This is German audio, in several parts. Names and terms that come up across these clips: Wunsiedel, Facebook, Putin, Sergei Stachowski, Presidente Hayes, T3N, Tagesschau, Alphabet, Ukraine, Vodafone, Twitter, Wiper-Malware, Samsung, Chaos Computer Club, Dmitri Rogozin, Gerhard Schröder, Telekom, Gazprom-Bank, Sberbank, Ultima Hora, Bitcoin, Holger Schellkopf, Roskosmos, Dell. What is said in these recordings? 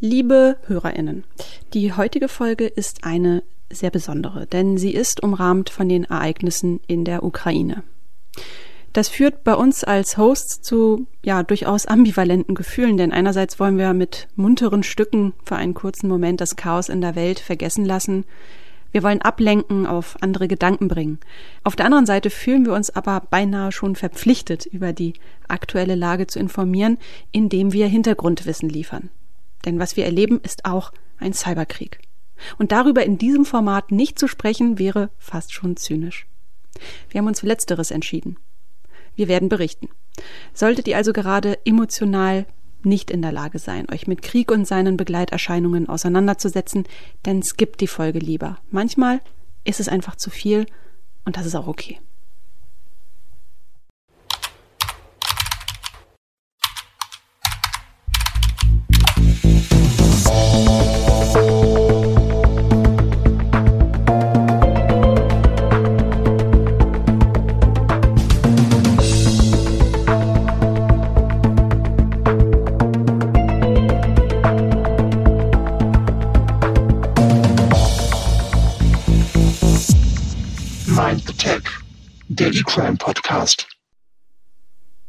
Liebe HörerInnen, die heutige Folge ist eine sehr besondere, denn sie ist umrahmt von den Ereignissen in der Ukraine. Das führt bei uns als Hosts zu durchaus ambivalenten Gefühlen, denn einerseits wollen wir mit munteren Stücken für einen kurzen Moment das Chaos in der Welt vergessen lassen. Wir wollen ablenken, auf andere Gedanken bringen. Auf der anderen Seite fühlen wir uns aber beinahe schon verpflichtet, über die aktuelle Lage zu informieren, indem wir Hintergrundwissen liefern. Denn was wir erleben, ist auch ein Cyberkrieg. Und darüber in diesem Format nicht zu sprechen, wäre fast schon zynisch. Wir haben uns für Letzteres entschieden. Wir werden berichten. Solltet ihr also gerade emotional nicht in der Lage sein, euch mit Krieg und seinen Begleiterscheinungen auseinanderzusetzen, dann skippt die Folge lieber. Manchmal ist es einfach zu viel und das ist auch okay.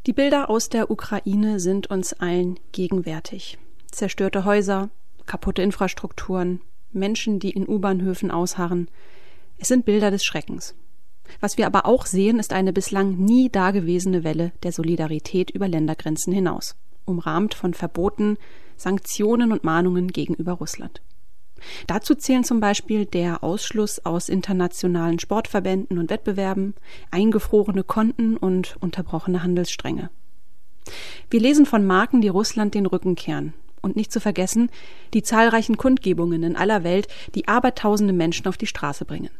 Die Bilder aus der Ukraine sind uns allen gegenwärtig. Zerstörte Häuser, kaputte Infrastrukturen, Menschen, die in U-Bahnhöfen ausharren. Es sind Bilder des Schreckens. Was wir aber auch sehen, ist eine bislang nie dagewesene Welle der Solidarität über Ländergrenzen hinaus, umrahmt von Verboten, Sanktionen und Mahnungen gegenüber Russland. Dazu zählen zum Beispiel der Ausschluss aus internationalen Sportverbänden und Wettbewerben, eingefrorene Konten und unterbrochene Handelsstränge. Wir lesen von Marken, die Russland den Rücken kehren. Und nicht zu vergessen, die zahlreichen Kundgebungen in aller Welt, die abertausende Menschen auf die Straße bringen.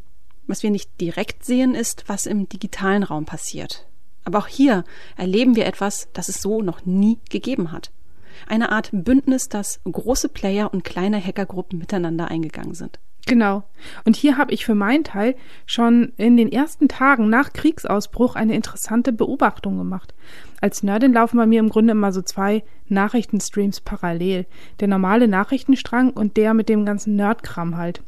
Was wir nicht direkt sehen, ist, was im digitalen Raum passiert. Aber auch hier erleben wir etwas, das es so noch nie gegeben hat. Eine Art Bündnis, das große Player und kleine Hackergruppen miteinander eingegangen sind. Genau. Und hier habe ich für meinen Teil schon in den ersten Tagen nach Kriegsausbruch eine interessante Beobachtung gemacht. Als Nerdin laufen bei mir im Grunde immer so zwei Nachrichtenstreams parallel. Der normale Nachrichtenstrang und der mit dem ganzen Nerdkram halt.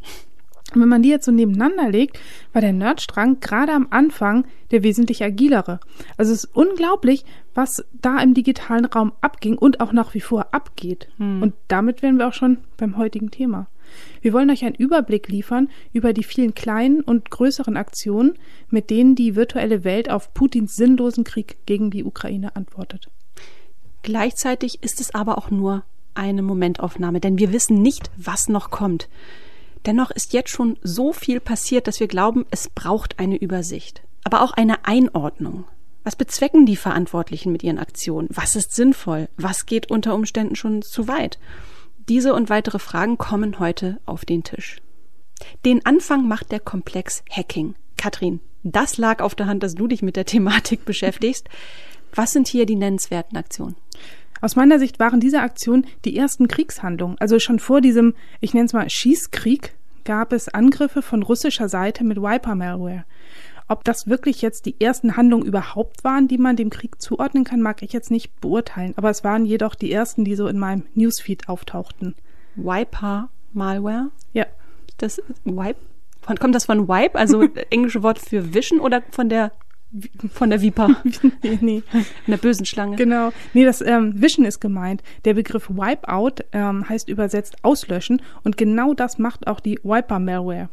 Und wenn man die jetzt so nebeneinander legt, war der Nerdstrang gerade am Anfang der wesentlich agilere. Also es ist unglaublich, was da im digitalen Raum abging und auch nach wie vor abgeht. Und damit wären wir auch schon beim heutigen Thema. Wir wollen euch einen Überblick liefern über die vielen kleinen und größeren Aktionen, mit denen die virtuelle Welt auf Putins sinnlosen Krieg gegen die Ukraine antwortet. Gleichzeitig ist es aber auch nur eine Momentaufnahme, denn wir wissen nicht, was noch kommt. Dennoch ist jetzt schon so viel passiert, dass wir glauben, es braucht eine Übersicht, aber auch eine Einordnung. Was bezwecken die Verantwortlichen mit ihren Aktionen? Was ist sinnvoll? Was geht unter Umständen schon zu weit? Diese und weitere Fragen kommen heute auf den Tisch. Den Anfang macht der Komplex Hacking. Katrin, das lag auf der Hand, dass du dich mit der Thematik beschäftigst. Was sind hier die nennenswerten Aktionen? Aus meiner Sicht waren diese Aktionen die ersten Kriegshandlungen. Also schon vor diesem, ich nenne es mal Schießkrieg, gab es Angriffe von russischer Seite mit Wiper-Malware. Ob das wirklich jetzt die ersten Handlungen überhaupt waren, die man dem Krieg zuordnen kann, mag ich jetzt nicht beurteilen. Aber es waren jedoch die ersten, die so in meinem Newsfeed auftauchten. Wiper-Malware? Ja. Das Wipe? Kommt das von Wipe, also englische Wort für wischen, oder von der Viper. Nee. Von der bösen Schlange. Genau. Nee, das Wischen ist gemeint. Der Begriff Wipeout heißt übersetzt auslöschen und genau das macht auch die Wiper-Malware.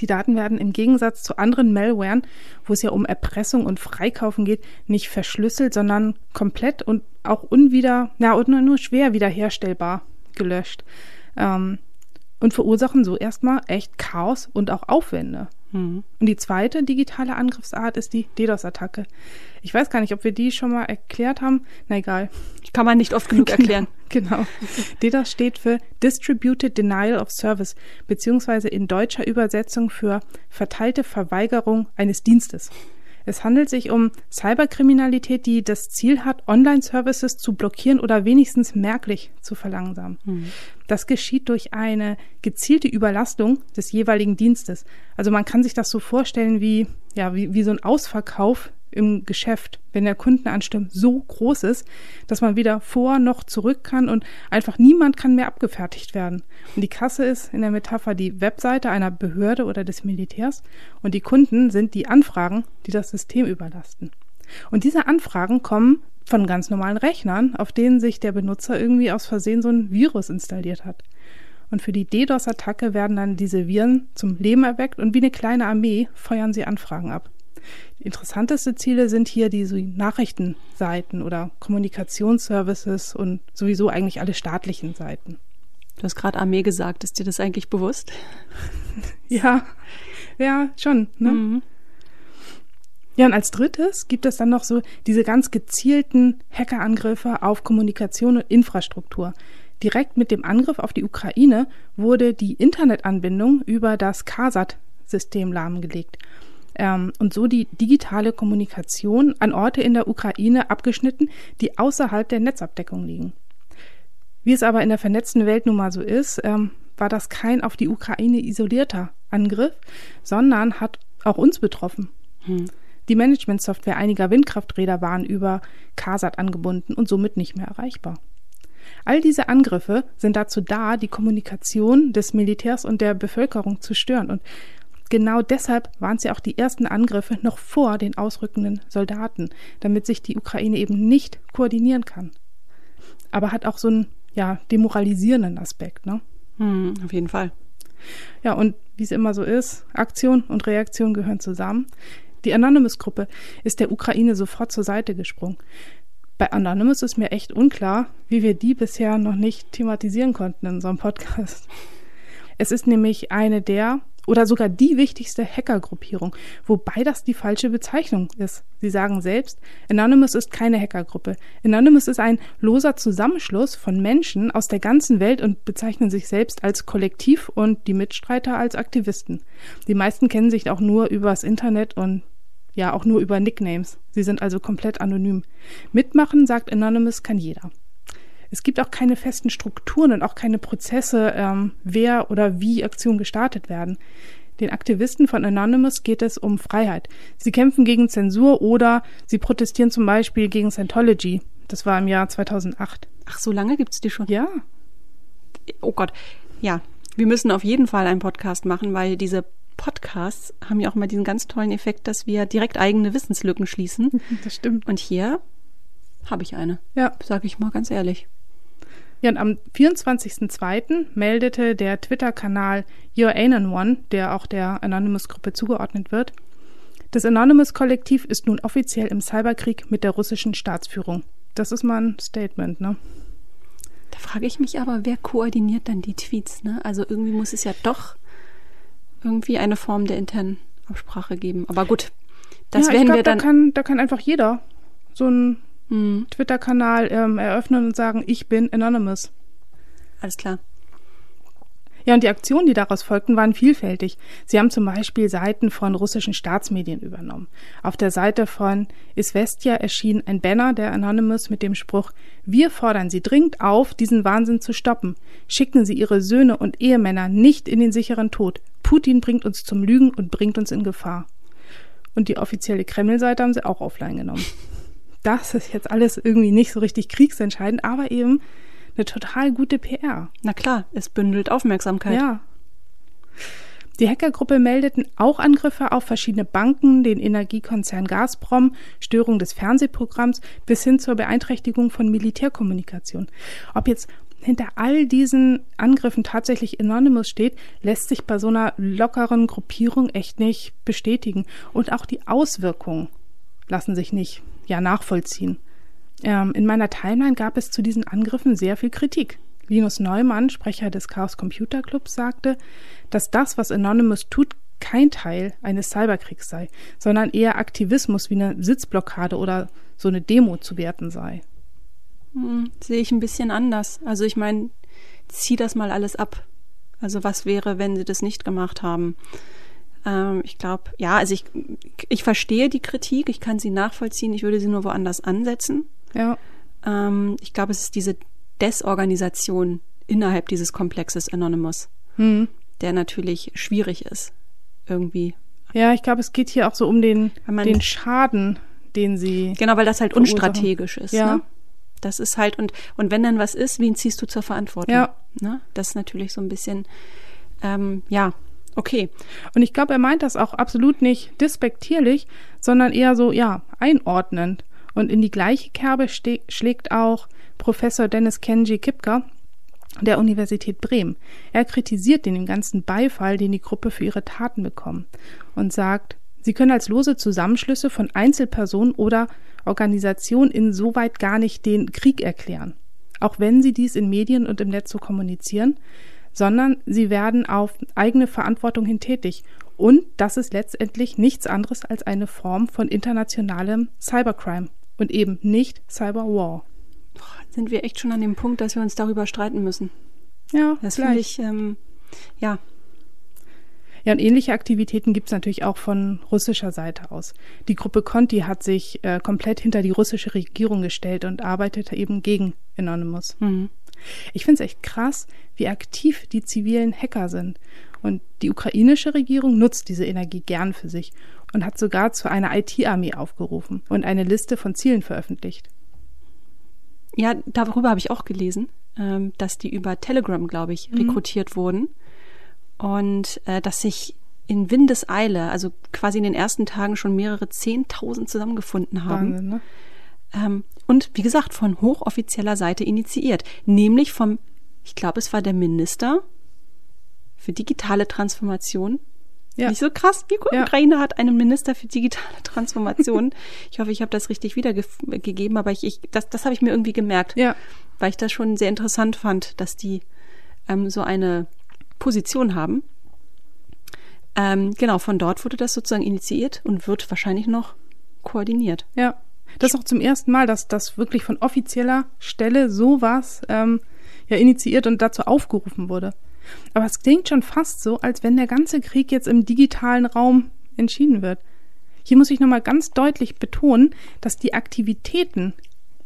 Die Daten werden im Gegensatz zu anderen Malwaren, wo es ja um Erpressung und Freikaufen geht, nicht verschlüsselt, sondern komplett und auch nur schwer wiederherstellbar gelöscht. Und verursachen so erstmal echt Chaos und auch Aufwände. Und die zweite digitale Angriffsart ist die DDoS-Attacke. Ich weiß gar nicht, ob wir die schon mal erklärt haben. Na egal. Kann man nicht oft genug erklären. Genau. DDoS steht für Distributed Denial of Service, beziehungsweise in deutscher Übersetzung für verteilte Verweigerung eines Dienstes. Es handelt sich um Cyberkriminalität, die das Ziel hat, Online-Services zu blockieren oder wenigstens merklich zu verlangsamen. Das geschieht durch eine gezielte Überlastung des jeweiligen Dienstes. Also man kann sich das so vorstellen wie so ein Ausverkauf im Geschäft, wenn der Kundenansturm so groß ist, dass man weder vor noch zurück kann und einfach niemand kann mehr abgefertigt werden. Und die Kasse ist in der Metapher die Webseite einer Behörde oder des Militärs und die Kunden sind die Anfragen, die das System überlasten. Und diese Anfragen kommen von ganz normalen Rechnern, auf denen sich der Benutzer irgendwie aus Versehen so ein Virus installiert hat. Und für die DDoS-Attacke werden dann diese Viren zum Leben erweckt und wie eine kleine Armee feuern sie Anfragen ab. Interessanteste Ziele sind hier diese Nachrichtenseiten oder Kommunikationsservices und sowieso eigentlich alle staatlichen Seiten. Du hast gerade Armee gesagt, ist dir das eigentlich bewusst? Ja, schon, ne? Mhm. Ja, und als drittes gibt es dann noch so diese ganz gezielten Hackerangriffe auf Kommunikation und Infrastruktur. Direkt mit dem Angriff auf die Ukraine wurde die Internetanbindung über das KASAT-System lahmgelegt und so die digitale Kommunikation an Orte in der Ukraine abgeschnitten, die außerhalb der Netzabdeckung liegen. Wie es aber in der vernetzten Welt nun mal so ist, war das kein auf die Ukraine isolierter Angriff, sondern hat auch uns betroffen. Hm. Die Managementsoftware einiger Windkrafträder waren über KASAT angebunden und somit nicht mehr erreichbar. All diese Angriffe sind dazu da, die Kommunikation des Militärs und der Bevölkerung zu stören. Und genau deshalb waren es ja auch die ersten Angriffe noch vor den ausrückenden Soldaten, damit sich die Ukraine eben nicht koordinieren kann. Aber hat auch so einen demoralisierenden Aspekt, ne? Hm, auf jeden Fall. Ja, und wie es immer so ist, Aktion und Reaktion gehören zusammen. Die Anonymous-Gruppe ist der Ukraine sofort zur Seite gesprungen. Bei Anonymous ist mir echt unklar, wie wir die bisher noch nicht thematisieren konnten in so einem Podcast. Es ist nämlich eine der oder sogar die wichtigste Hackergruppierung, wobei das die falsche Bezeichnung ist. Sie sagen selbst, Anonymous ist keine Hackergruppe. Anonymous ist ein loser Zusammenschluss von Menschen aus der ganzen Welt und bezeichnen sich selbst als Kollektiv und die Mitstreiter als Aktivisten. Die meisten kennen sich auch nur übers Internet und auch nur über Nicknames. Sie sind also komplett anonym. Mitmachen, sagt Anonymous, kann jeder. Es gibt auch keine festen Strukturen und auch keine Prozesse, wer oder wie Aktionen gestartet werden. Den Aktivisten von Anonymous geht es um Freiheit. Sie kämpfen gegen Zensur oder sie protestieren zum Beispiel gegen Scientology. Das war im Jahr 2008. Ach, so lange gibt's die schon? Ja. Oh Gott. Ja, wir müssen auf jeden Fall einen Podcast machen, weil diese Podcasts haben ja auch mal diesen ganz tollen Effekt, dass wir direkt eigene Wissenslücken schließen. Das stimmt. Und hier habe ich eine. Ja. Sage ich mal ganz ehrlich. Ja, und am 24.02. meldete der Twitter-Kanal YourAnon1, der auch der Anonymous-Gruppe zugeordnet wird, das Anonymous-Kollektiv ist nun offiziell im Cyberkrieg mit der russischen Staatsführung. Das ist mal ein Statement, ne? Da frage ich mich aber, wer koordiniert dann die Tweets, ne? Also irgendwie muss es ja doch irgendwie eine Form der internen Absprache geben. Aber gut, das werden wir dann... Da kann einfach jeder so einen Twitter-Kanal eröffnen und sagen, ich bin Anonymous. Alles klar. Ja, und die Aktionen, die daraus folgten, waren vielfältig. Sie haben zum Beispiel Seiten von russischen Staatsmedien übernommen. Auf der Seite von Izvestia erschien ein Banner der Anonymous mit dem Spruch: Wir fordern Sie dringend auf, diesen Wahnsinn zu stoppen. Schicken Sie Ihre Söhne und Ehemänner nicht in den sicheren Tod. Putin bringt uns zum Lügen und bringt uns in Gefahr. Und die offizielle Kreml-Seite haben sie auch offline genommen. Das ist jetzt alles irgendwie nicht so richtig kriegsentscheidend, aber eben eine total gute PR. Na klar, es bündelt Aufmerksamkeit. Ja. Die Hackergruppe meldeten auch Angriffe auf verschiedene Banken, den Energiekonzern Gazprom, Störung des Fernsehprogramms bis hin zur Beeinträchtigung von Militärkommunikation. Ob jetzt hinter all diesen Angriffen tatsächlich Anonymous steht, lässt sich bei so einer lockeren Gruppierung echt nicht bestätigen. Und auch die Auswirkungen lassen sich nicht nachvollziehen. In meiner Timeline gab es zu diesen Angriffen sehr viel Kritik. Linus Neumann, Sprecher des Chaos Computer Clubs, sagte, dass das, was Anonymous tut, kein Teil eines Cyberkriegs sei, sondern eher Aktivismus wie eine Sitzblockade oder so eine Demo zu werten sei. Sehe ich ein bisschen anders. Also ich meine, zieh das mal alles ab. Also was wäre, wenn sie das nicht gemacht haben? Ich glaube, ich verstehe die Kritik, ich kann sie nachvollziehen, ich würde sie nur woanders ansetzen. Ja. Ich glaube, es ist diese Desorganisation innerhalb dieses Komplexes Anonymous, der natürlich schwierig ist, irgendwie. Ja, ich glaube, es geht hier auch so um den Schaden, den sie genau, weil das halt unstrategisch ist. Ja. Ne? Das ist halt, und wenn dann was ist, wen ziehst du zur Verantwortung? Ja. Ne? Das ist natürlich so ein bisschen, ja, okay. Und ich glaube, er meint das auch absolut nicht despektierlich, sondern eher so, ja, einordnend. Und in die gleiche Kerbe schlägt auch Professor Dennis Kenji Kipker der Universität Bremen. Er kritisiert den ganzen Beifall, den die Gruppe für ihre Taten bekommt und sagt, sie können als lose Zusammenschlüsse von Einzelpersonen oder Organisationen insoweit gar nicht den Krieg erklären, auch wenn sie dies in Medien und im Netz so kommunizieren, sondern sie werden auf eigene Verantwortung hin tätig. Und das ist letztendlich nichts anderes als eine Form von internationalem Cybercrime und eben nicht Cyberwar. Sind wir echt schon an dem Punkt, dass wir uns darüber streiten müssen? Ja, das finde ich, ja. Ja, und ähnliche Aktivitäten gibt es natürlich auch von russischer Seite aus. Die Gruppe Conti hat sich komplett hinter die russische Regierung gestellt und arbeitet eben gegen Anonymous. Mhm. Ich finde es echt krass, wie aktiv die zivilen Hacker sind. Und die ukrainische Regierung nutzt diese Energie gern für sich und hat sogar zu einer IT-Armee aufgerufen und eine Liste von Zielen veröffentlicht. Ja, darüber habe ich auch gelesen, dass die über Telegram, glaube ich, rekrutiert wurden. Und dass sich in Windeseile, also quasi in den ersten Tagen schon mehrere 10.000 zusammengefunden haben. Wahnsinn, ne? Und wie gesagt, von hochoffizieller Seite initiiert. Nämlich vom, ich glaube, es war der Minister für digitale Transformation. Ja. Nicht so krass, die Ukraine hat einen Minister für digitale Transformation. Ich hoffe, ich habe das richtig wiedergegeben, aber das habe ich mir irgendwie gemerkt, weil ich das schon sehr interessant fand, dass die so eine Position haben. Genau, von dort wurde das sozusagen initiiert und wird wahrscheinlich noch koordiniert. Ja, das ist auch zum ersten Mal, dass das wirklich von offizieller Stelle sowas initiiert und dazu aufgerufen wurde. Aber es klingt schon fast so, als wenn der ganze Krieg jetzt im digitalen Raum entschieden wird. Hier muss ich nochmal ganz deutlich betonen, dass die Aktivitäten,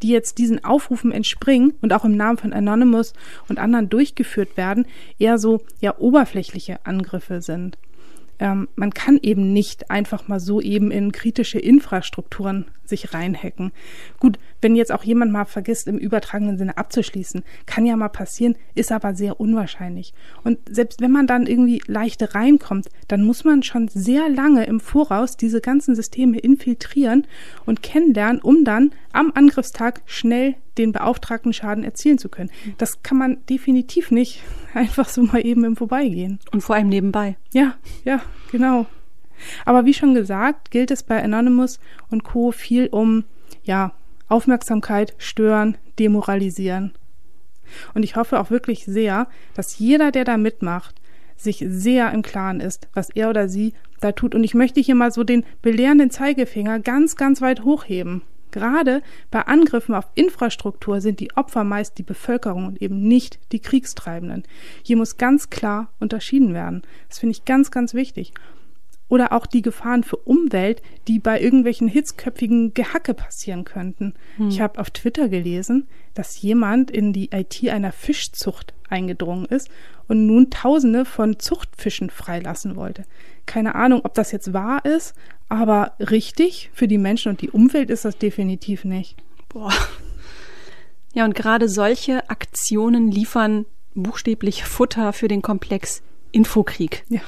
die jetzt diesen Aufrufen entspringen und auch im Namen von Anonymous und anderen durchgeführt werden, eher so oberflächliche Angriffe sind. Man kann eben nicht einfach mal so eben in kritische Infrastrukturen sich reinhacken. Gut, wenn jetzt auch jemand mal vergisst, im übertragenen Sinne abzuschließen, kann ja mal passieren, ist aber sehr unwahrscheinlich. Und selbst wenn man dann irgendwie leicht reinkommt, dann muss man schon sehr lange im Voraus diese ganzen Systeme infiltrieren und kennenlernen, um dann am Angriffstag schnell den beauftragten Schaden erzielen zu können. Das kann man definitiv nicht einfach so mal eben im Vorbeigehen. Und vor allem nebenbei. Ja, genau. Aber wie schon gesagt, gilt es bei Anonymous und Co. viel um Aufmerksamkeit, Stören, Demoralisieren. Und ich hoffe auch wirklich sehr, dass jeder, der da mitmacht, sich sehr im Klaren ist, was er oder sie da tut. Und ich möchte hier mal so den belehrenden Zeigefinger ganz, ganz weit hochheben. Gerade bei Angriffen auf Infrastruktur sind die Opfer meist die Bevölkerung und eben nicht die Kriegstreibenden. Hier muss ganz klar unterschieden werden. Das finde ich ganz, ganz wichtig. Oder auch die Gefahren für Umwelt, die bei irgendwelchen hitzköpfigen Gehacke passieren könnten. Ich habe auf Twitter gelesen, dass jemand in die IT einer Fischzucht eingedrungen ist und nun Tausende von Zuchtfischen freilassen wollte. Keine Ahnung, ob das jetzt wahr ist, aber richtig für die Menschen und die Umwelt ist das definitiv nicht. Boah. Ja, und gerade solche Aktionen liefern buchstäblich Futter für den Komplex Infokrieg. Ja.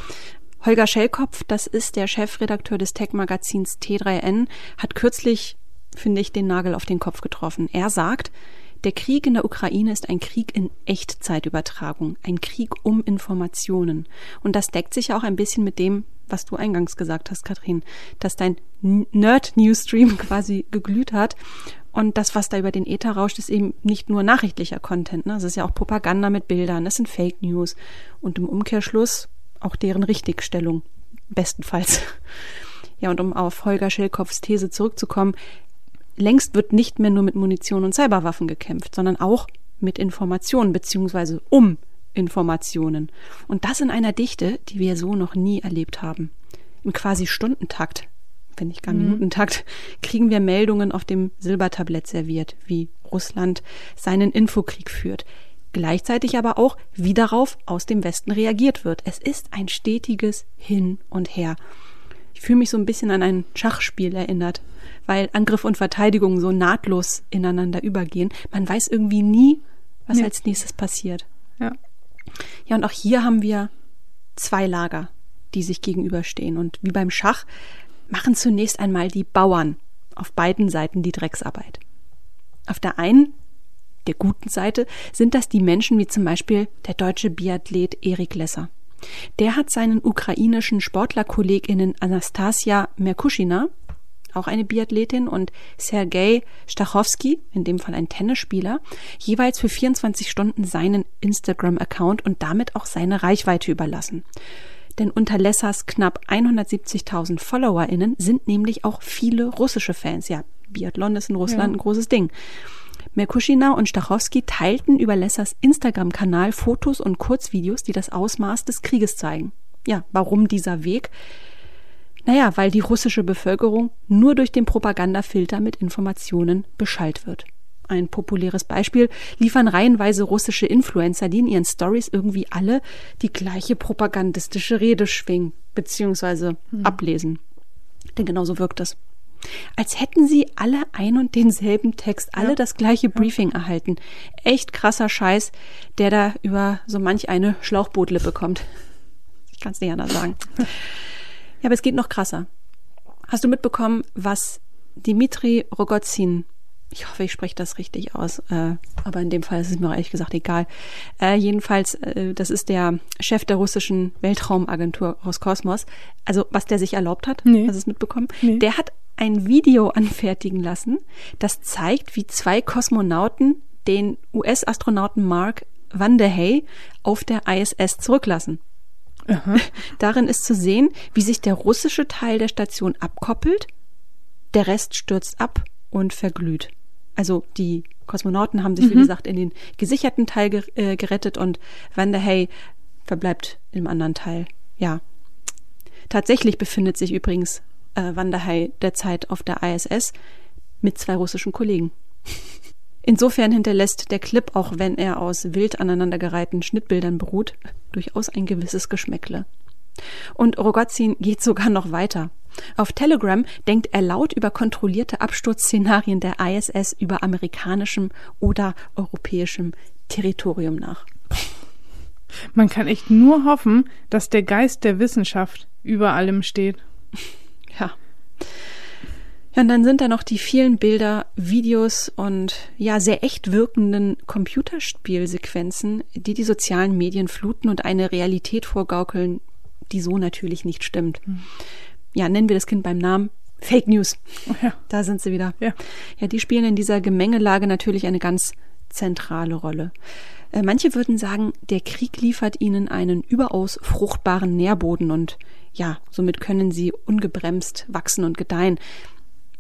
Holger Schellkopf, das ist der Chefredakteur des Tech-Magazins T3N, hat kürzlich, finde ich, den Nagel auf den Kopf getroffen. Er sagt, der Krieg in der Ukraine ist ein Krieg in Echtzeitübertragung, ein Krieg um Informationen. Und das deckt sich ja auch ein bisschen mit dem, was du eingangs gesagt hast, Katrin, dass dein Nerd-Newsstream quasi geglüht hat. Und das, was da über den Äther rauscht, ist eben nicht nur nachrichtlicher Content. Ne? Es ist ja auch Propaganda mit Bildern, es sind Fake News. Und im Umkehrschluss auch deren Richtigstellung, bestenfalls. Ja, und um auf Holger Schellkopfs These zurückzukommen, längst wird nicht mehr nur mit Munition und Cyberwaffen gekämpft, sondern auch mit Informationen bzw. um Informationen. Und das in einer Dichte, die wir so noch nie erlebt haben. Im quasi Stundentakt, wenn nicht gar Minutentakt, kriegen wir Meldungen auf dem Silbertablett serviert, wie Russland seinen Infokrieg führt. Gleichzeitig aber auch, wie darauf aus dem Westen reagiert wird. Es ist ein stetiges Hin und Her. fühle mich so ein bisschen an ein Schachspiel erinnert, weil Angriff und Verteidigung so nahtlos ineinander übergehen. Man weiß irgendwie nie, was als nächstes passiert. Ja. Ja, und auch hier haben wir zwei Lager, die sich gegenüberstehen. Und wie beim Schach machen zunächst einmal die Bauern auf beiden Seiten die Drecksarbeit. Auf der einen, der guten Seite, sind das die Menschen wie zum Beispiel der deutsche Biathlet Erik Lesser. Der hat seinen ukrainischen SportlerkollegInnen Anastasia Merkuschina, auch eine Biathletin, und Sergei Stachowski, in dem Fall ein Tennisspieler, jeweils für 24 Stunden seinen Instagram-Account und damit auch seine Reichweite überlassen. Denn unter Lessers knapp 170.000 FollowerInnen sind nämlich auch viele russische Fans. Ja, Biathlon ist in Russland ein großes Ding. Merkuschina und Stachowski teilten über Lessers Instagram-Kanal Fotos und Kurzvideos, die das Ausmaß des Krieges zeigen. Ja, warum dieser Weg? Naja, weil die russische Bevölkerung nur durch den Propagandafilter mit Informationen beschallt wird. Ein populäres Beispiel liefern reihenweise russische Influencer, die in ihren Stories irgendwie alle die gleiche propagandistische Rede schwingen bzw. ablesen. Denn genauso wirkt das. Als hätten sie alle ein und denselben Text, alle das gleiche Briefing erhalten. Echt krasser Scheiß, der da über so manch eine Schlauchbootlippe bekommt. Ich kann es nicht anders sagen. Ja, aber es geht noch krasser. Hast du mitbekommen, was Dmitri Rogozin, ich hoffe, ich spreche das richtig aus, aber in dem Fall ist es mir ehrlich gesagt egal. Jedenfalls, das ist der Chef der russischen Weltraumagentur Roskosmos. Also, was der sich erlaubt hat, hast du es mitbekommen? Nee. Der hat ein Video anfertigen lassen, das zeigt, wie zwei Kosmonauten den US-Astronauten Mark Van der Hay auf der ISS zurücklassen. Aha. Darin ist zu sehen, wie sich der russische Teil der Station abkoppelt, der Rest stürzt ab und verglüht. Also die Kosmonauten haben sich, wie gesagt, in den gesicherten Teil gerettet und Van der Hay verbleibt im anderen Teil. Ja, tatsächlich befindet sich übrigens Van der Hay derzeit auf der ISS mit zwei russischen Kollegen. Insofern hinterlässt der Clip, auch wenn er aus wild aneinandergereihten Schnittbildern beruht, durchaus ein gewisses Geschmäckle. Und Rogozin geht sogar noch weiter. Auf Telegram denkt er laut über kontrollierte Absturzszenarien der ISS über amerikanischem oder europäischem Territorium nach. Man kann echt nur hoffen, dass der Geist der Wissenschaft über allem steht. Ja. Ja, und dann sind da noch die vielen Bilder, Videos und ja sehr echt wirkenden Computerspielsequenzen, die die sozialen Medien fluten und eine Realität vorgaukeln, die so natürlich nicht stimmt. Ja, nennen wir das Kind beim Namen Fake News. Oh ja. Da sind sie wieder. Ja. Ja, die spielen in dieser Gemengelage natürlich eine ganz zentrale Rolle. Manche würden sagen, der Krieg liefert ihnen einen überaus fruchtbaren Nährboden und ja, somit können sie ungebremst wachsen und gedeihen.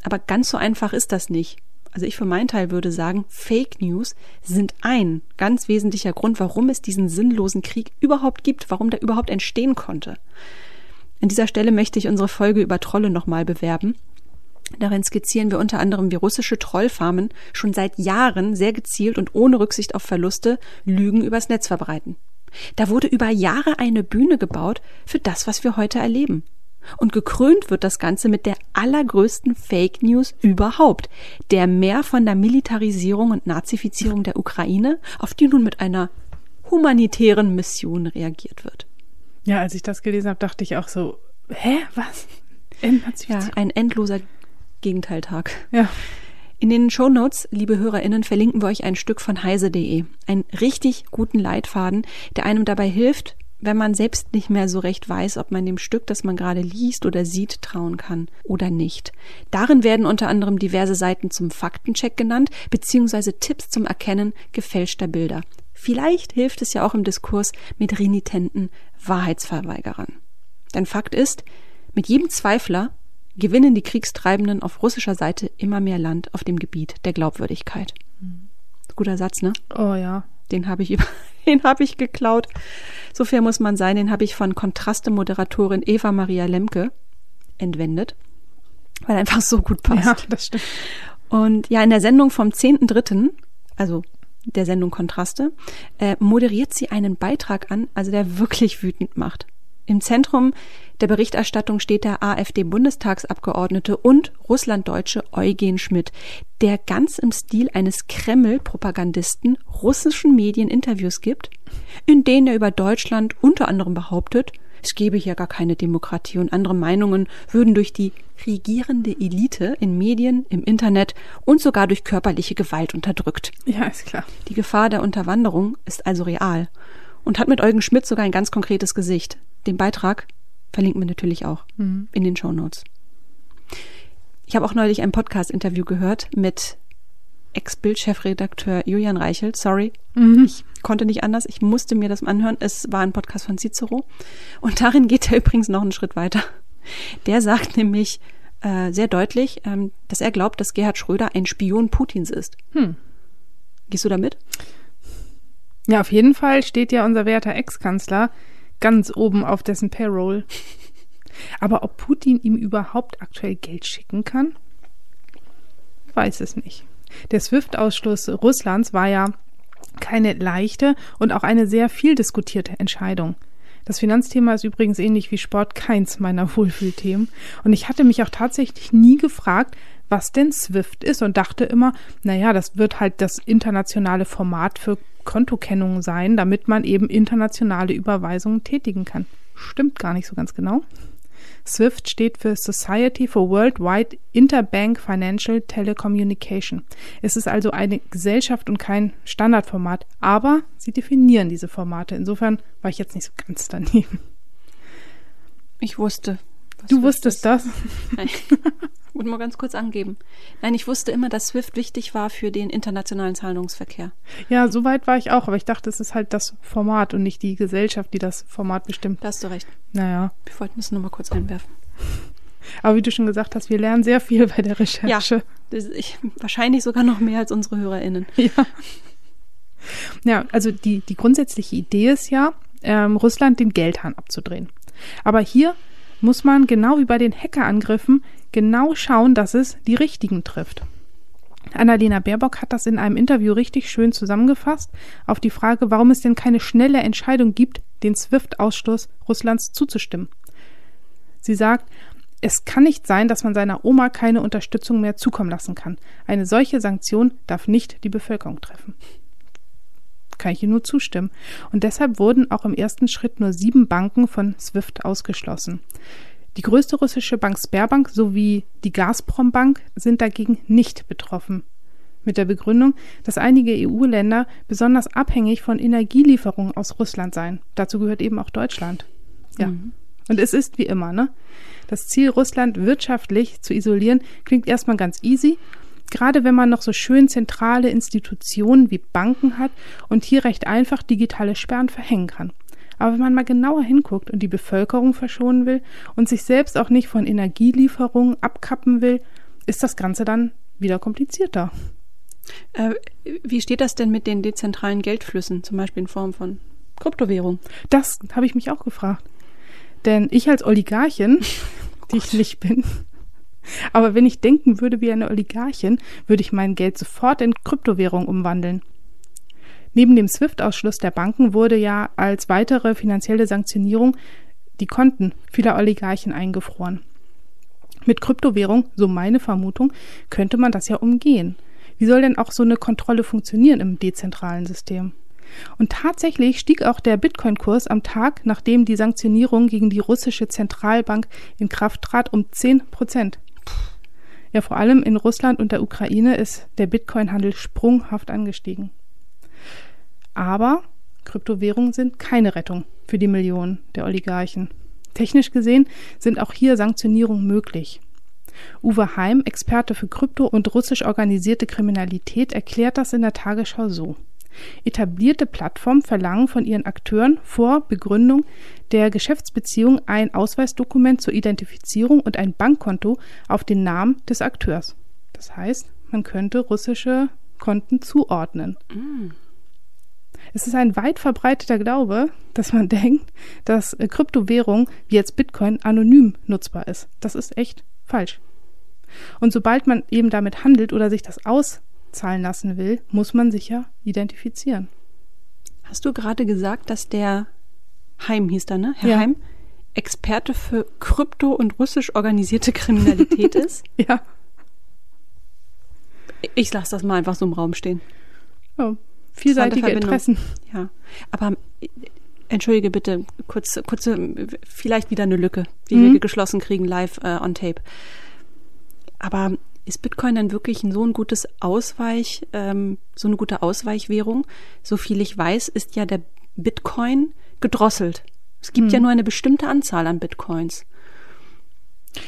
Aber ganz so einfach ist das nicht. Also ich für meinen Teil würde sagen, Fake News sind ein ganz wesentlicher Grund, warum es diesen sinnlosen Krieg überhaupt gibt, warum der überhaupt entstehen konnte. An dieser Stelle möchte ich unsere Folge über Trolle nochmal bewerben. Darin skizzieren wir unter anderem, wie russische Trollfarmen schon seit Jahren sehr gezielt und ohne Rücksicht auf Verluste Lügen übers Netz verbreiten. Da wurde über Jahre eine Bühne gebaut für das, was wir heute erleben. Und gekrönt wird das Ganze mit der allergrößten Fake News überhaupt, der Mehr von der Militarisierung und Nazifizierung der Ukraine, auf die nun mit einer humanitären Mission reagiert wird. Ja, als ich das gelesen habe, dachte ich auch so, hä, was? Ja, ein endloser Gegenteiltag. Ja. In den Shownotes, liebe HörerInnen, verlinken wir euch ein Stück von heise.de. Einen richtig guten Leitfaden, der einem dabei hilft, wenn man selbst nicht mehr so recht weiß, ob man dem Stück, das man gerade liest oder sieht, trauen kann oder nicht. Darin werden unter anderem diverse Seiten zum Faktencheck genannt, beziehungsweise Tipps zum Erkennen gefälschter Bilder. Vielleicht hilft es ja auch im Diskurs mit renitenten Wahrheitsverweigerern. Denn Fakt ist, mit jedem Zweifler gewinnen die Kriegstreibenden auf russischer Seite immer mehr Land auf dem Gebiet der Glaubwürdigkeit. Guter Satz, ne? Oh ja. Den habe ich geklaut. So fair muss man sein, den habe ich von Kontraste-Moderatorin Eva-Maria Lemke entwendet, weil er einfach so gut passt. Ja, das stimmt. Und ja, in der Sendung vom 10.3., also der Sendung Kontraste, moderiert sie einen Beitrag an, also der wirklich wütend macht. Im Zentrum der Berichterstattung steht der AfD-Bundestagsabgeordnete und russlanddeutsche Eugen Schmidt, der ganz im Stil eines Kreml-Propagandisten russischen Medien Interviews gibt, in denen er über Deutschland unter anderem behauptet, es gebe hier gar keine Demokratie und andere Meinungen würden durch die regierende Elite in Medien, im Internet und sogar durch körperliche Gewalt unterdrückt. Ja, ist klar. Die Gefahr der Unterwanderung ist also real und hat mit Eugen Schmidt sogar ein ganz konkretes Gesicht. Den Beitrag verlinken wir natürlich auch in den Shownotes. Ich habe auch neulich ein Podcast-Interview gehört mit Ex-Bild-Chefredakteur Julian Reichelt, ich konnte nicht anders, ich musste mir das anhören. Es war ein Podcast von Cicero und darin geht er übrigens noch einen Schritt weiter. Der sagt nämlich sehr deutlich, dass er glaubt, dass Gerhard Schröder ein Spion Putins ist. Gehst du da mit? Ja, auf jeden Fall steht ja unser werter Ex-Kanzler ganz oben auf dessen Payroll. Aber ob Putin ihm überhaupt aktuell Geld schicken kann, weiß es nicht. Der SWIFT-Ausschluss Russlands war ja keine leichte und auch eine sehr viel diskutierte Entscheidung. Das Finanzthema ist übrigens ähnlich wie Sport keins meiner Wohlfühlthemen. Und ich hatte mich auch tatsächlich nie gefragt, was denn SWIFT ist und dachte immer, naja, das wird halt das internationale Format für Kontokennungen sein, damit man eben internationale Überweisungen tätigen kann. Stimmt gar nicht so ganz genau. SWIFT steht für Society for Worldwide Interbank Financial Telecommunication. Es ist also eine Gesellschaft und kein Standardformat, aber sie definieren diese Formate. Insofern war ich jetzt nicht so ganz daneben. Ich wusste. Du wusstest das? Nein, ich wollte mal ganz kurz angeben. Nein, ich wusste immer, dass SWIFT wichtig war für den internationalen Zahlungsverkehr. Ja, so weit war ich auch, aber ich dachte, es ist halt das Format und nicht die Gesellschaft, die das Format bestimmt. Da hast du recht. Naja. Wir wollten es nur mal kurz einwerfen. Aber wie du schon gesagt hast, wir lernen sehr viel bei der Recherche. Ja, wahrscheinlich sogar noch mehr als unsere HörerInnen. Ja, ja, also die grundsätzliche Idee ist ja, Russland den Geldhahn abzudrehen. Aber hier muss man, genau wie bei den Hackerangriffen, genau schauen, dass es die Richtigen trifft. Annalena Baerbock hat das in einem Interview richtig schön zusammengefasst auf die Frage, warum es denn keine schnelle Entscheidung gibt, den SWIFT-Ausschluss Russlands zuzustimmen. Sie sagt, es kann nicht sein, dass man seiner Oma keine Unterstützung mehr zukommen lassen kann. Eine solche Sanktion darf nicht die Bevölkerung treffen. Kann ich ihr nur zustimmen. Und deshalb wurden auch im ersten Schritt nur 7 Banken von SWIFT ausgeschlossen. Die größte russische Bank Sberbank sowie die Gazprom-Bank sind dagegen nicht betroffen. Mit der Begründung, dass einige EU-Länder besonders abhängig von Energielieferungen aus Russland seien. Dazu gehört eben auch Deutschland. Ja. Mhm. Und es ist wie immer, ne? Das Ziel, Russland wirtschaftlich zu isolieren, klingt erstmal ganz easy. Gerade wenn man noch so schön zentrale Institutionen wie Banken hat und hier recht einfach digitale Sperren verhängen kann. Aber wenn man mal genauer hinguckt und die Bevölkerung verschonen will und sich selbst auch nicht von Energielieferungen abkappen will, ist das Ganze dann wieder komplizierter. Wie steht das denn mit den dezentralen Geldflüssen, zum Beispiel in Form von Kryptowährung? Das habe ich mich auch gefragt. Denn ich als Oligarchin, die ich nicht bin, aber wenn ich denken würde wie eine Oligarchin, würde ich mein Geld sofort in Kryptowährung umwandeln. Neben dem SWIFT-Ausschluss der Banken wurde ja als weitere finanzielle Sanktionierung die Konten vieler Oligarchen eingefroren. Mit Kryptowährung, so meine Vermutung, könnte man das ja umgehen. Wie soll denn auch so eine Kontrolle funktionieren im dezentralen System? Und tatsächlich stieg auch der Bitcoin-Kurs am Tag, nachdem die Sanktionierung gegen die russische Zentralbank in Kraft trat, um 10%. Ja, vor allem in Russland und der Ukraine ist der Bitcoin-Handel sprunghaft angestiegen. Aber Kryptowährungen sind keine Rettung für die Millionen der Oligarchen. Technisch gesehen sind auch hier Sanktionierungen möglich. Uwe Heim, Experte für Krypto und russisch organisierte Kriminalität, erklärt das in der Tagesschau so. Etablierte Plattformen verlangen von ihren Akteuren vor Begründung der Geschäftsbeziehung ein Ausweisdokument zur Identifizierung und ein Bankkonto auf den Namen des Akteurs. Das heißt, man könnte russische Konten zuordnen. Es ist ein weit verbreiteter Glaube, dass man denkt, dass Kryptowährung wie jetzt Bitcoin anonym nutzbar ist. Das ist echt falsch. Und sobald man eben damit handelt oder sich das zahlen lassen will, muss man sich ja identifizieren. Hast du gerade gesagt, dass der Heim hieß da, ne? Herr Heim Experte für Krypto und russisch organisierte Kriminalität ist. Ja. Ich lasse das mal einfach so im Raum stehen. Oh, vielseitige Interessen. Ja, aber entschuldige bitte, kurze, vielleicht wieder eine Lücke, die wir geschlossen kriegen, live on tape. Aber ist Bitcoin dann wirklich so eine gute Ausweichwährung? So viel ich weiß, ist ja der Bitcoin gedrosselt. Es gibt ja nur eine bestimmte Anzahl an Bitcoins.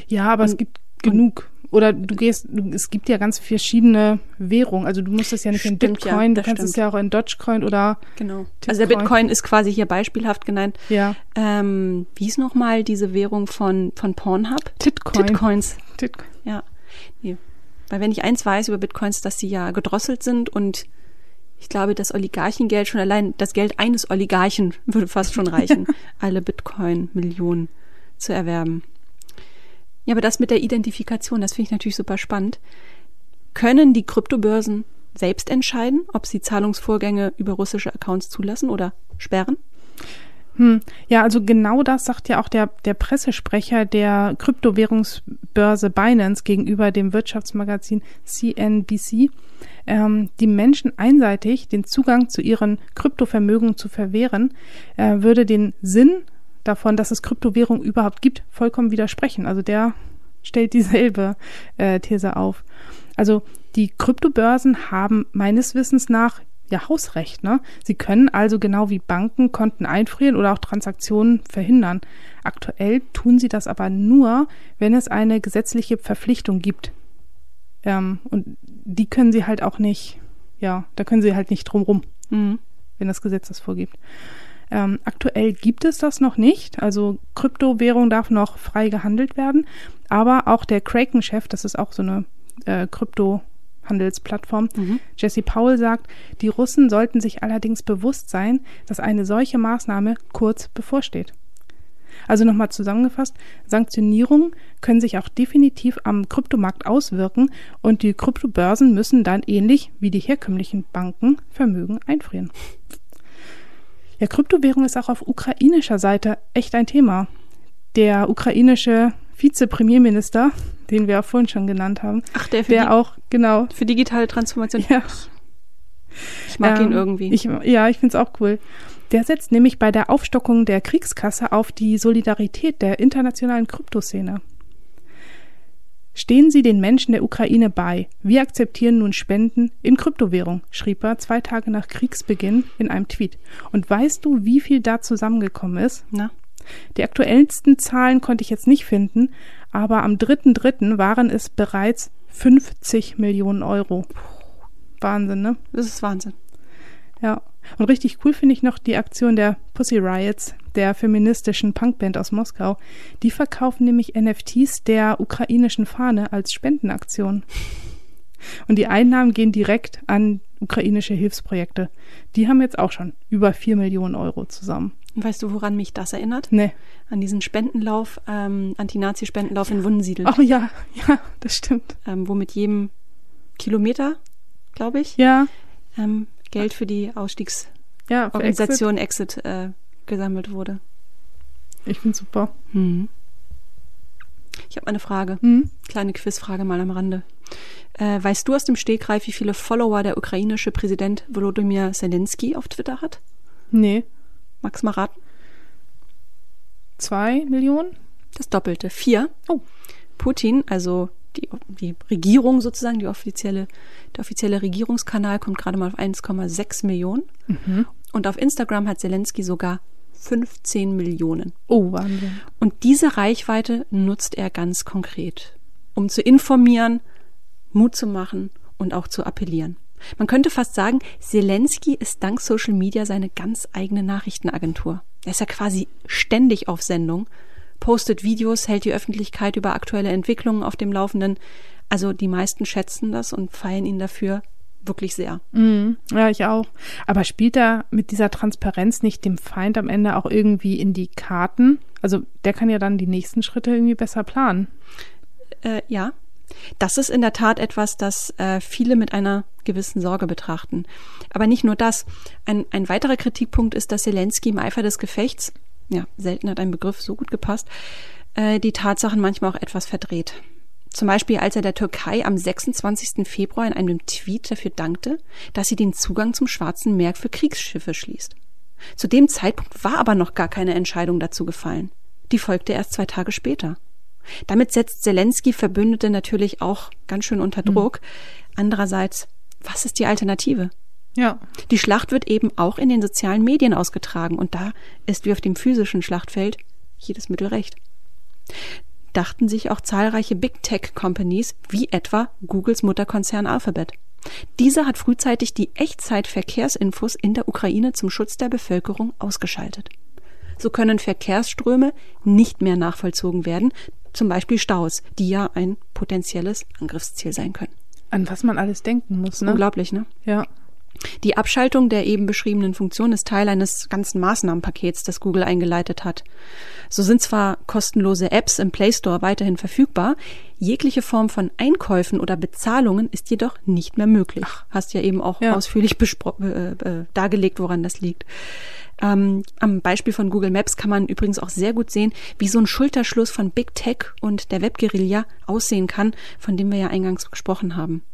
Ja, aber es gibt genug. Oder es gibt ja ganz verschiedene Währungen. Also du musst das ja nicht in Bitcoin, ja, du kannst es ja auch in Dogecoin oder genau. Tipcoin. Also der Bitcoin ist quasi hier beispielhaft genannt. Ja. Wie ist nochmal diese Währung von Pornhub? Titcoins. Ja. Nee. Weil wenn ich eins weiß über Bitcoins, dass sie ja gedrosselt sind und ich glaube, das Oligarchengeld schon allein, das Geld eines Oligarchen würde fast schon reichen, alle Bitcoin-Millionen zu erwerben. Ja, aber das mit der Identifikation, das finde ich natürlich super spannend. Können die Kryptobörsen selbst entscheiden, ob sie Zahlungsvorgänge über russische Accounts zulassen oder sperren? Ja, also genau das sagt ja auch der Pressesprecher der Kryptowährungsbörse Binance gegenüber dem Wirtschaftsmagazin CNBC, die Menschen einseitig den Zugang zu ihren Kryptovermögen zu verwehren, würde den Sinn davon, dass es Kryptowährung überhaupt gibt, vollkommen widersprechen. Also der stellt dieselbe These auf. Also die Kryptobörsen haben meines Wissens nach ja Hausrecht, ne? Sie können also genau wie Banken Konten einfrieren oder auch Transaktionen verhindern. Aktuell tun sie das aber nur, wenn es eine gesetzliche Verpflichtung gibt. Und die können sie halt auch nicht, ja, da können sie halt nicht drum rum, wenn das Gesetz das vorgibt. Aktuell gibt es das noch nicht, also Kryptowährung darf noch frei gehandelt werden, aber auch der Kraken-Chef, das ist auch so eine Kryptohandelsplattform, Jesse Powell sagt, die Russen sollten sich allerdings bewusst sein, dass eine solche Maßnahme kurz bevorsteht. Also nochmal zusammengefasst, Sanktionierungen können sich auch definitiv am Kryptomarkt auswirken und die Kryptobörsen müssen dann ähnlich wie die herkömmlichen Banken Vermögen einfrieren. Ja, Kryptowährung ist auch auf ukrainischer Seite echt ein Thema. Der ukrainische Vizepremierminister, den wir auch vorhin schon genannt haben, für digitale Transformation. Ja. Ich mag ihn irgendwie. Ich finde es auch cool. Der setzt nämlich bei der Aufstockung der Kriegskasse auf die Solidarität der internationalen Kryptoszene. Stehen Sie den Menschen der Ukraine bei. Wir akzeptieren nun Spenden in Kryptowährung, schrieb er 2 Tage nach Kriegsbeginn in einem Tweet. Und weißt du, wie viel da zusammengekommen ist? Na? Die aktuellsten Zahlen konnte ich jetzt nicht finden, aber am 3.3. waren es bereits 50 Millionen Euro. Wahnsinn, ne? Das ist Wahnsinn. Ja. Und richtig cool finde ich noch die Aktion der Pussy Riots, der feministischen Punkband aus Moskau. Die verkaufen nämlich NFTs der ukrainischen Fahne als Spendenaktion. Und die Einnahmen gehen direkt an ukrainische Hilfsprojekte. Die haben jetzt auch schon über 4 Millionen Euro zusammen. Und weißt du, woran mich das erinnert? Nee. An diesen Spendenlauf, Anti-Nazi-Spendenlauf in Wunsiedel. Oh ja, das stimmt. Wo mit jedem Kilometer, glaube ich, Geld für die Ausstiegsorganisation Exit gesammelt wurde. Ich finde super. Ich habe eine Frage. Kleine Quizfrage mal am Rande. Weißt du aus dem Stegreif, wie viele Follower der ukrainische Präsident Volodymyr Zelensky auf Twitter hat? Nee. Magst du mal raten? 2 Millionen? Das Doppelte. 4. Oh. Putin, also die Regierung sozusagen, der offizielle Regierungskanal kommt gerade mal auf 1,6 Millionen. Und auf Instagram hat Zelensky sogar 15 Millionen. Oh, Wahnsinn. Und diese Reichweite nutzt er ganz konkret, um zu informieren, Mut zu machen und auch zu appellieren. Man könnte fast sagen, Zelensky ist dank Social Media seine ganz eigene Nachrichtenagentur. Er ist ja quasi ständig auf Sendung, postet Videos, hält die Öffentlichkeit über aktuelle Entwicklungen auf dem Laufenden. Also die meisten schätzen das und feiern ihn dafür wirklich sehr. Ja, ich auch. Aber spielt er mit dieser Transparenz nicht dem Feind am Ende auch irgendwie in die Karten? Also der kann ja dann die nächsten Schritte irgendwie besser planen. Ja, das ist in der Tat etwas, das viele mit einer gewissen Sorge betrachten. Aber nicht nur das. Ein weiterer Kritikpunkt ist, dass Zelensky im Eifer des Gefechts ja, selten hat ein Begriff so gut gepasst, die Tatsachen manchmal auch etwas verdreht. Zum Beispiel, als er der Türkei am 26. Februar in einem Tweet dafür dankte, dass sie den Zugang zum Schwarzen Meer für Kriegsschiffe schließt. Zu dem Zeitpunkt war aber noch gar keine Entscheidung dazu gefallen. Die folgte erst 2 Tage später. Damit setzt Zelensky Verbündete natürlich auch ganz schön unter Druck. Andererseits, was ist die Alternative? Ja. Die Schlacht wird eben auch in den sozialen Medien ausgetragen und da ist wie auf dem physischen Schlachtfeld jedes Mittel recht. Dachten sich auch zahlreiche Big-Tech-Companies, wie etwa Googles Mutterkonzern Alphabet. Dieser hat frühzeitig die Echtzeitverkehrsinfos in der Ukraine zum Schutz der Bevölkerung ausgeschaltet. So können Verkehrsströme nicht mehr nachvollzogen werden, zum Beispiel Staus, die ja ein potenzielles Angriffsziel sein können. An was man alles denken muss, ne? Unglaublich, ne? Ja. Die Abschaltung der eben beschriebenen Funktion ist Teil eines ganzen Maßnahmenpakets, das Google eingeleitet hat. So sind zwar kostenlose Apps im Play Store weiterhin verfügbar, jegliche Form von Einkäufen oder Bezahlungen ist jedoch nicht mehr möglich. Hast ja eben auch ausführlich dargelegt, woran das liegt. Am Beispiel von Google Maps kann man übrigens auch sehr gut sehen, wie so ein Schulterschluss von Big Tech und der Webguerilla aussehen kann, von dem wir ja eingangs gesprochen haben.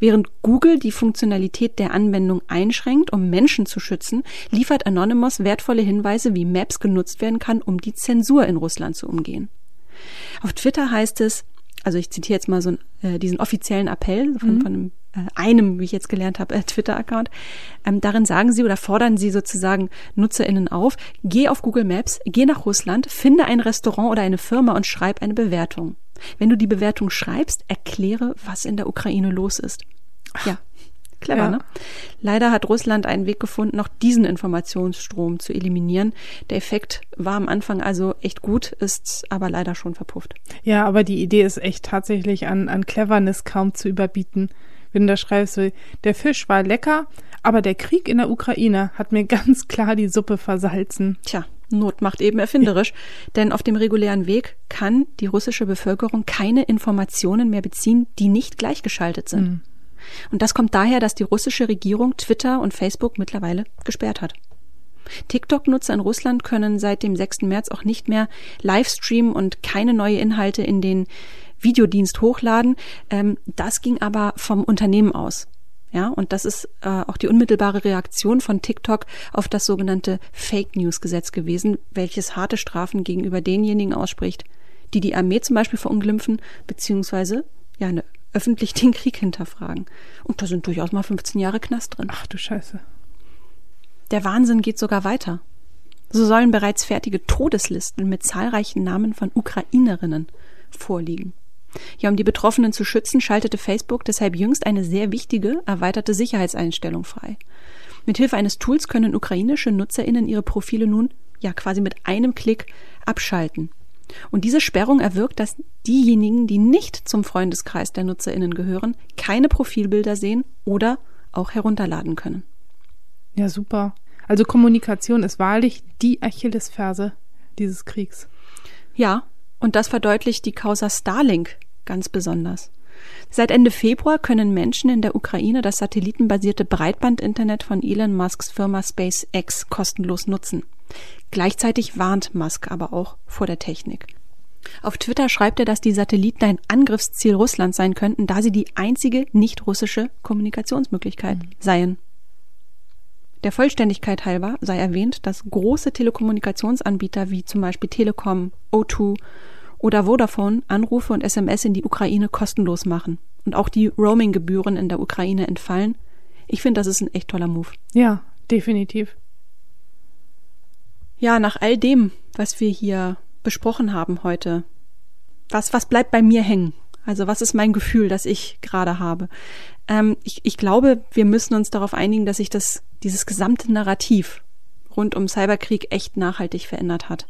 Während Google die Funktionalität der Anwendung einschränkt, um Menschen zu schützen, liefert Anonymous wertvolle Hinweise, wie Maps genutzt werden kann, um die Zensur in Russland zu umgehen. Auf Twitter heißt es, also ich zitiere jetzt mal so diesen offiziellen Appell von einem, wie ich jetzt gelernt habe, Twitter-Account. Darin sagen sie oder fordern sie sozusagen NutzerInnen auf, geh auf Google Maps, geh nach Russland, finde ein Restaurant oder eine Firma und schreib eine Bewertung. Wenn du die Bewertung schreibst, erkläre, was in der Ukraine los ist. Ja, clever, ne? Leider hat Russland einen Weg gefunden, auch diesen Informationsstrom zu eliminieren. Der Effekt war am Anfang also echt gut, ist aber leider schon verpufft. Ja, aber die Idee ist echt tatsächlich an Cleverness kaum zu überbieten. Wenn du da schreibst, der Fisch war lecker, aber der Krieg in der Ukraine hat mir ganz klar die Suppe versalzen. Tja. Not macht eben erfinderisch, denn auf dem regulären Weg kann die russische Bevölkerung keine Informationen mehr beziehen, die nicht gleichgeschaltet sind. Mhm. Und das kommt daher, dass die russische Regierung Twitter und Facebook mittlerweile gesperrt hat. TikTok-Nutzer in Russland können seit dem 6. März auch nicht mehr livestreamen und keine neuen Inhalte in den Videodienst hochladen. Das ging aber vom Unternehmen aus. Ja, und das ist auch die unmittelbare Reaktion von TikTok auf das sogenannte Fake-News-Gesetz gewesen, welches harte Strafen gegenüber denjenigen ausspricht, die Armee zum Beispiel verunglimpfen, beziehungsweise öffentlich den Krieg hinterfragen. Und da sind durchaus mal 15 Jahre Knast drin. Ach du Scheiße. Der Wahnsinn geht sogar weiter. So sollen bereits fertige Todeslisten mit zahlreichen Namen von Ukrainerinnen vorliegen. Ja, um die Betroffenen zu schützen, schaltete Facebook deshalb jüngst eine sehr wichtige, erweiterte Sicherheitseinstellung frei. Mithilfe eines Tools können ukrainische NutzerInnen ihre Profile nun ja quasi mit einem Klick abschalten. Und diese Sperrung erwirkt, dass diejenigen, die nicht zum Freundeskreis der NutzerInnen gehören, keine Profilbilder sehen oder auch herunterladen können. Ja, super. Also Kommunikation ist wahrlich die Achillesferse dieses Kriegs. Ja, und das verdeutlicht die Causa Starlink ganz besonders. Seit Ende Februar können Menschen in der Ukraine das satellitenbasierte Breitband-Internet von Elon Musks Firma SpaceX kostenlos nutzen. Gleichzeitig warnt Musk aber auch vor der Technik. Auf Twitter schreibt er, dass die Satelliten ein Angriffsziel Russlands sein könnten, da sie die einzige nicht-russische Kommunikationsmöglichkeit seien. Der Vollständigkeit halber sei erwähnt, dass große Telekommunikationsanbieter wie zum Beispiel Telekom, O2 oder Vodafone Anrufe und SMS in die Ukraine kostenlos machen und auch die Roaming-Gebühren in der Ukraine entfallen. Ich finde, das ist ein echt toller Move. Ja, definitiv. Ja, nach all dem, was wir hier besprochen haben heute, was bleibt bei mir hängen? Also was ist mein Gefühl, das ich gerade habe? Ich glaube, wir müssen uns darauf einigen, dass sich dieses gesamte Narrativ rund um Cyberkrieg echt nachhaltig verändert hat.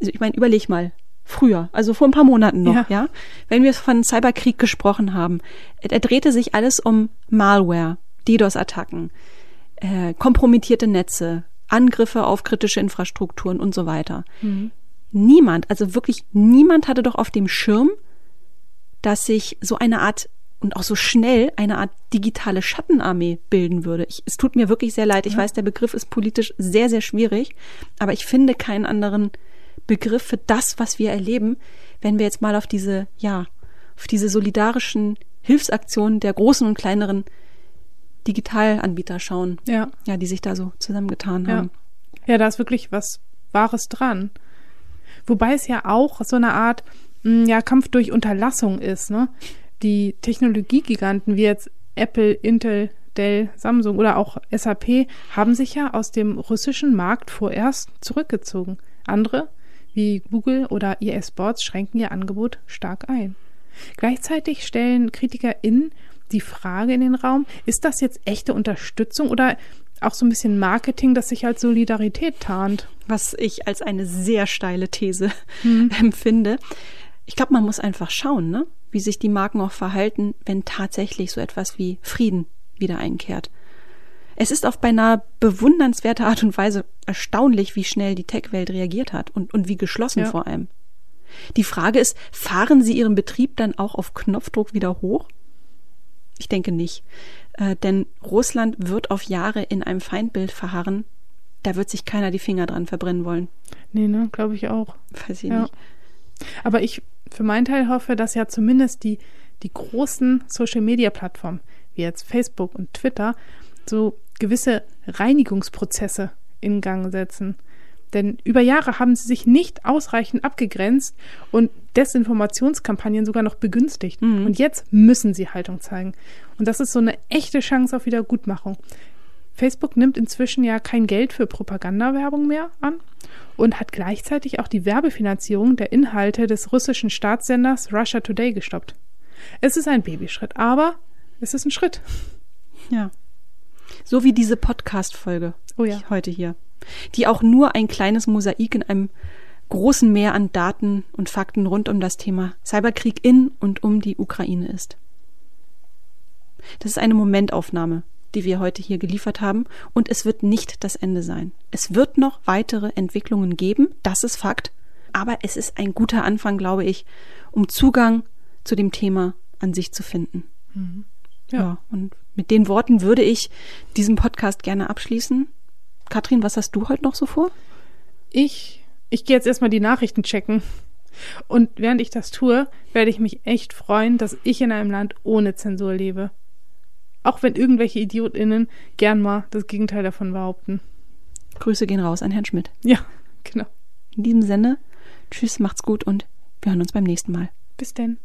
Also ich meine, überleg mal. Früher, also vor ein paar Monaten noch, ja? Wenn wir von Cyberkrieg gesprochen haben, drehte sich alles um Malware, DDoS-Attacken, kompromittierte Netze, Angriffe auf kritische Infrastrukturen und so weiter. Mhm. Niemand, also wirklich niemand hatte doch auf dem Schirm, dass sich so eine Art und auch so schnell eine Art digitale Schattenarmee bilden würde. Es tut mir wirklich sehr leid. Ich weiß, der Begriff ist politisch sehr, sehr schwierig, aber ich finde keinen anderen Begriff für das, was wir erleben, wenn wir jetzt mal auf diese, ja, auf diese solidarischen Hilfsaktionen der großen und kleineren Digitalanbieter schauen, ja, die sich da so zusammengetan haben. Ja, da ist wirklich was Wahres dran. Wobei es ja auch so eine Art Kampf durch Unterlassung ist, ne? Die Technologiegiganten wie jetzt Apple, Intel, Dell, Samsung oder auch SAP haben sich ja aus dem russischen Markt vorerst zurückgezogen. Andere, wie Google oder EA Sports, schränken ihr Angebot stark ein. Gleichzeitig stellen KritikerInnen die Frage in den Raum, ist das jetzt echte Unterstützung oder auch so ein bisschen Marketing, das sich als Solidarität tarnt? Was ich als eine sehr steile These empfinde. Ich glaube, man muss einfach schauen, ne? Wie sich die Marken auch verhalten, wenn tatsächlich so etwas wie Frieden wieder einkehrt. Es ist auf beinahe bewundernswerte Art und Weise erstaunlich, wie schnell die Tech-Welt reagiert hat und wie geschlossen vor allem. Die Frage ist, fahren sie ihren Betrieb dann auch auf Knopfdruck wieder hoch? Ich denke nicht, denn Russland wird auf Jahre in einem Feindbild verharren. Da wird sich keiner die Finger dran verbrennen wollen. Nee, ne, glaube ich auch. Weiß ich nicht. Aber ich für meinen Teil hoffe, dass ja zumindest die großen Social-Media-Plattformen, wie jetzt Facebook und Twitter, so gewisse Reinigungsprozesse in Gang setzen. Denn über Jahre haben sie sich nicht ausreichend abgegrenzt und Desinformationskampagnen sogar noch begünstigt. Mhm. Und jetzt müssen sie Haltung zeigen. Und das ist so eine echte Chance auf Wiedergutmachung. Facebook nimmt inzwischen ja kein Geld für Propagandawerbung mehr an und hat gleichzeitig auch die Werbefinanzierung der Inhalte des russischen Staatssenders Russia Today gestoppt. Es ist ein Babyschritt, aber es ist ein Schritt. Ja. So wie diese Podcast-Folge heute hier, die auch nur ein kleines Mosaik in einem großen Meer an Daten und Fakten rund um das Thema Cyberkrieg in und um die Ukraine ist. Das ist eine Momentaufnahme, die wir heute hier geliefert haben, und es wird nicht das Ende sein. Es wird noch weitere Entwicklungen geben, das ist Fakt, aber es ist ein guter Anfang, glaube ich, um Zugang zu dem Thema an sich zu finden. Mhm. Ja, und mit den Worten würde ich diesen Podcast gerne abschließen. Katrin, was hast du heute noch so vor? Ich gehe jetzt erstmal die Nachrichten checken. Und während ich das tue, werde ich mich echt freuen, dass ich in einem Land ohne Zensur lebe. Auch wenn irgendwelche IdiotInnen gern mal das Gegenteil davon behaupten. Grüße gehen raus an Herrn Schmidt. Ja, genau. In diesem Sinne, tschüss, macht's gut und wir hören uns beim nächsten Mal. Bis denn.